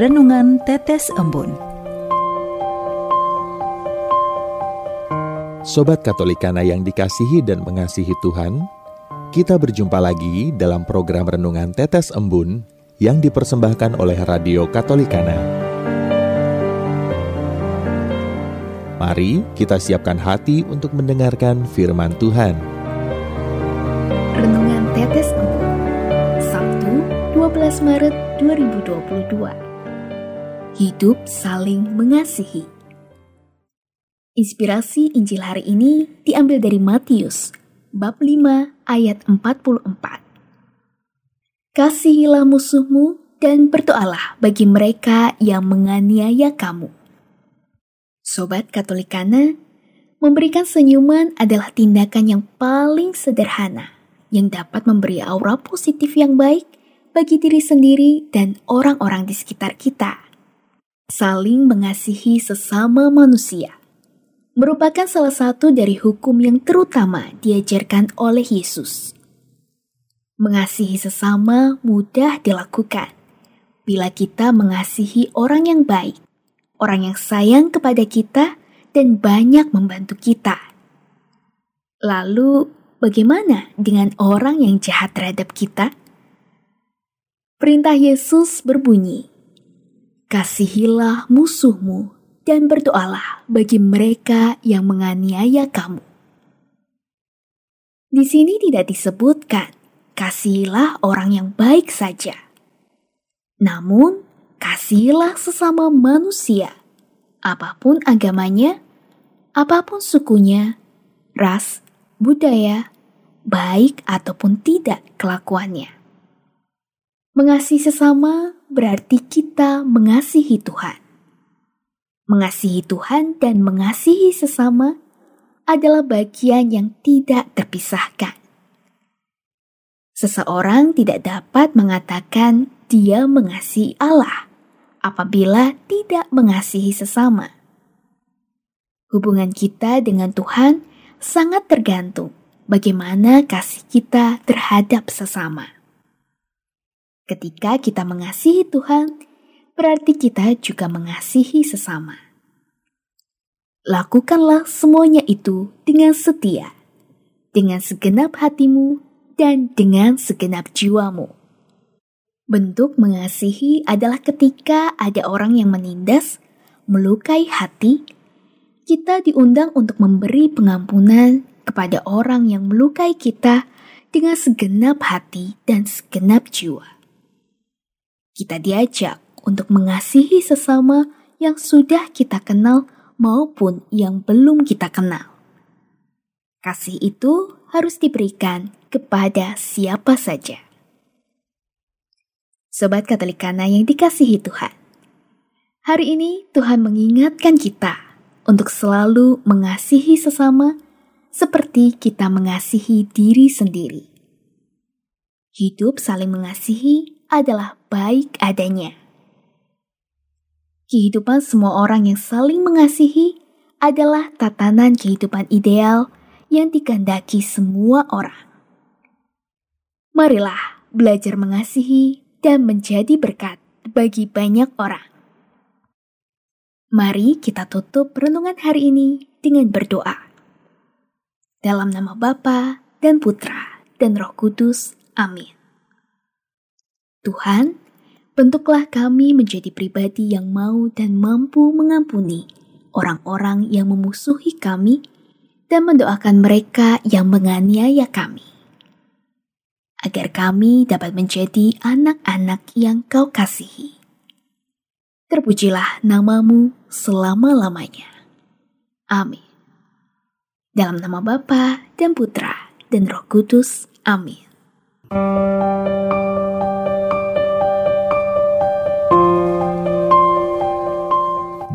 Renungan Tetes Embun. Sobat Katolikana yang dikasihi dan mengasihi Tuhan, kita berjumpa lagi dalam program Renungan Tetes Embun yang dipersembahkan oleh Radio Katolikana. Mari kita siapkan hati untuk mendengarkan firman Tuhan. Renungan Tetes Embun, Sabtu 12 Maret 2022. Hidup saling mengasihi. Inspirasi Injil hari ini diambil dari Matius, bab 5 ayat 44. Kasihilah musuhmu dan berdoalah bagi mereka yang menganiaya kamu. Sobat Katolikana, memberikan senyuman adalah tindakan yang paling sederhana yang dapat memberi aura positif yang baik bagi diri sendiri dan orang-orang di sekitar kita. Saling mengasihi sesama manusia merupakan salah satu dari hukum yang terutama diajarkan oleh Yesus. Mengasihi sesama mudah dilakukan bila kita mengasihi orang yang baik, orang yang sayang kepada kita dan banyak membantu kita. Lalu, bagaimana dengan orang yang jahat terhadap kita? Perintah Yesus berbunyi, kasihilah musuhmu dan berdoalah bagi mereka yang menganiaya kamu. Di sini tidak disebutkan, kasihilah orang yang baik saja. Namun, kasihilah sesama manusia, apapun agamanya, apapun sukunya, ras, budaya, baik ataupun tidak kelakuannya. Mengasihi sesama berarti kita mengasihi Tuhan. Mengasihi Tuhan dan mengasihi sesama adalah bagian yang tidak terpisahkan. Seseorang tidak dapat mengatakan dia mengasihi Allah apabila tidak mengasihi sesama. Hubungan kita dengan Tuhan sangat tergantung bagaimana kasih kita terhadap sesama. Ketika kita mengasihi Tuhan, berarti kita juga mengasihi sesama. Lakukanlah semuanya itu dengan setia, dengan segenap hatimu, dan dengan segenap jiwamu. Bentuk mengasihi adalah ketika ada orang yang menindas, melukai hati, kita diundang untuk memberi pengampunan kepada orang yang melukai kita dengan segenap hati dan segenap jiwa. Kita diajak untuk mengasihi sesama yang sudah kita kenal maupun yang belum kita kenal. Kasih itu harus diberikan kepada siapa saja. Sobat Katolikana yang dikasihi Tuhan, hari ini Tuhan mengingatkan kita untuk selalu mengasihi sesama seperti kita mengasihi diri sendiri. Hidup saling mengasihi adalah baik adanya. Kehidupan semua orang yang saling mengasihi adalah tatanan kehidupan ideal yang dikehendaki semua orang. Marilah belajar mengasihi dan menjadi berkat bagi banyak orang. Mari kita tutup renungan hari ini dengan berdoa. Dalam nama Bapa dan Putra dan Roh Kudus, amin. Tuhan, bentuklah kami menjadi pribadi yang mau dan mampu mengampuni orang-orang yang memusuhi kami dan mendoakan mereka yang menganiaya kami. Agar kami dapat menjadi anak-anak yang Kau kasihi. Terpujilah namamu selama-lamanya. Amin. Dalam nama Bapa dan Putra dan Roh Kudus, amin.